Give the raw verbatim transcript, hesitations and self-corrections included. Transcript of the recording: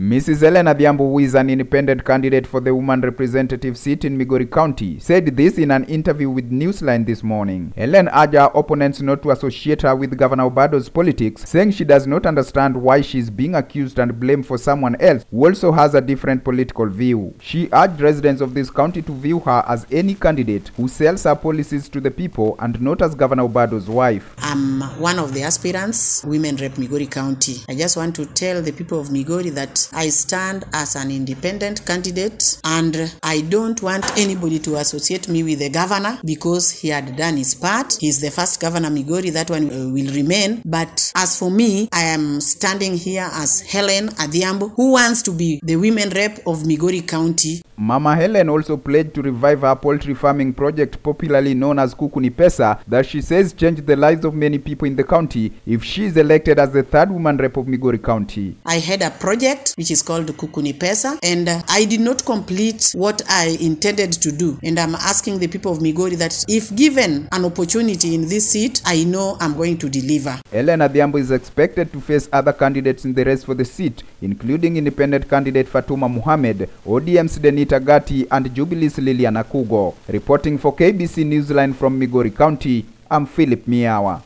Missus Hellen Adhiambo, who is an independent candidate for the woman representative seat in Migori County, said this in an interview with Newsline this morning. Hellen urged her opponents not to associate her with Governor Obado's politics, saying she does not understand why she is being accused and blamed for someone else who also has a different political view. She urged residents of this county to view her as any candidate who sells her policies to the people and not as Governor Obado's wife. I'm one of the aspirants, Women Rep Migori County. I just want to tell the people of Migori that I stand as an independent candidate, and I don't want anybody to associate me with the governor because he had done his part. He's the first governor Migori, that one uh, will remain. But as for me, I am standing here as Hellen Adhiambo, who wants to be the women rep of Migori County. Mama Hellen also pledged to revive her poultry farming project, popularly known as Kukuni Pesa, that she says changed the lives of many people in the county if she is elected as the third woman rep of Migori County. I had a project which is called Kukuni Pesa, and uh, I did not complete what I intended to do. And I'm asking the people of Migori that if given an opportunity in this seat, I know I'm going to deliver. Hellen Adhiambo is expected to face other candidates in the race for the seat, including independent candidate Fatuma Mohamed, O D M's Denita Gatti, and Jubilee's Liliana Kugo. Reporting for K B C Newsline from Migori County, I'm Philip Miawa.